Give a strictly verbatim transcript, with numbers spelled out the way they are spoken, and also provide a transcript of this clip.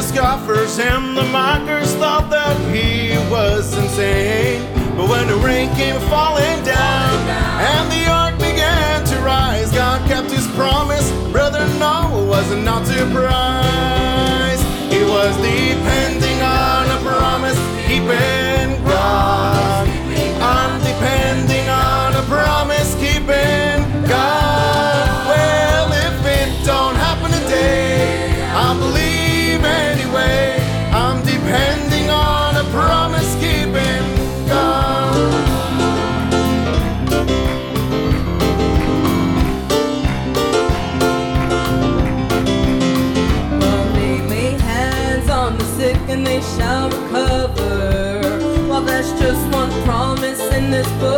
the scoffers and the mockers thought that he was insane. But when the rain came falling down and the ark began to rise, God kept his promise. Brother Noah was not surprised. He was depending on a promise keeping God. I'm depending on a promise keeping God. Well, if it don't happen today, I believe anyway. I'm depending on a promise keeping God. Well, they laid hands on the sick and they shall recover. Well, that's just one promise in this book.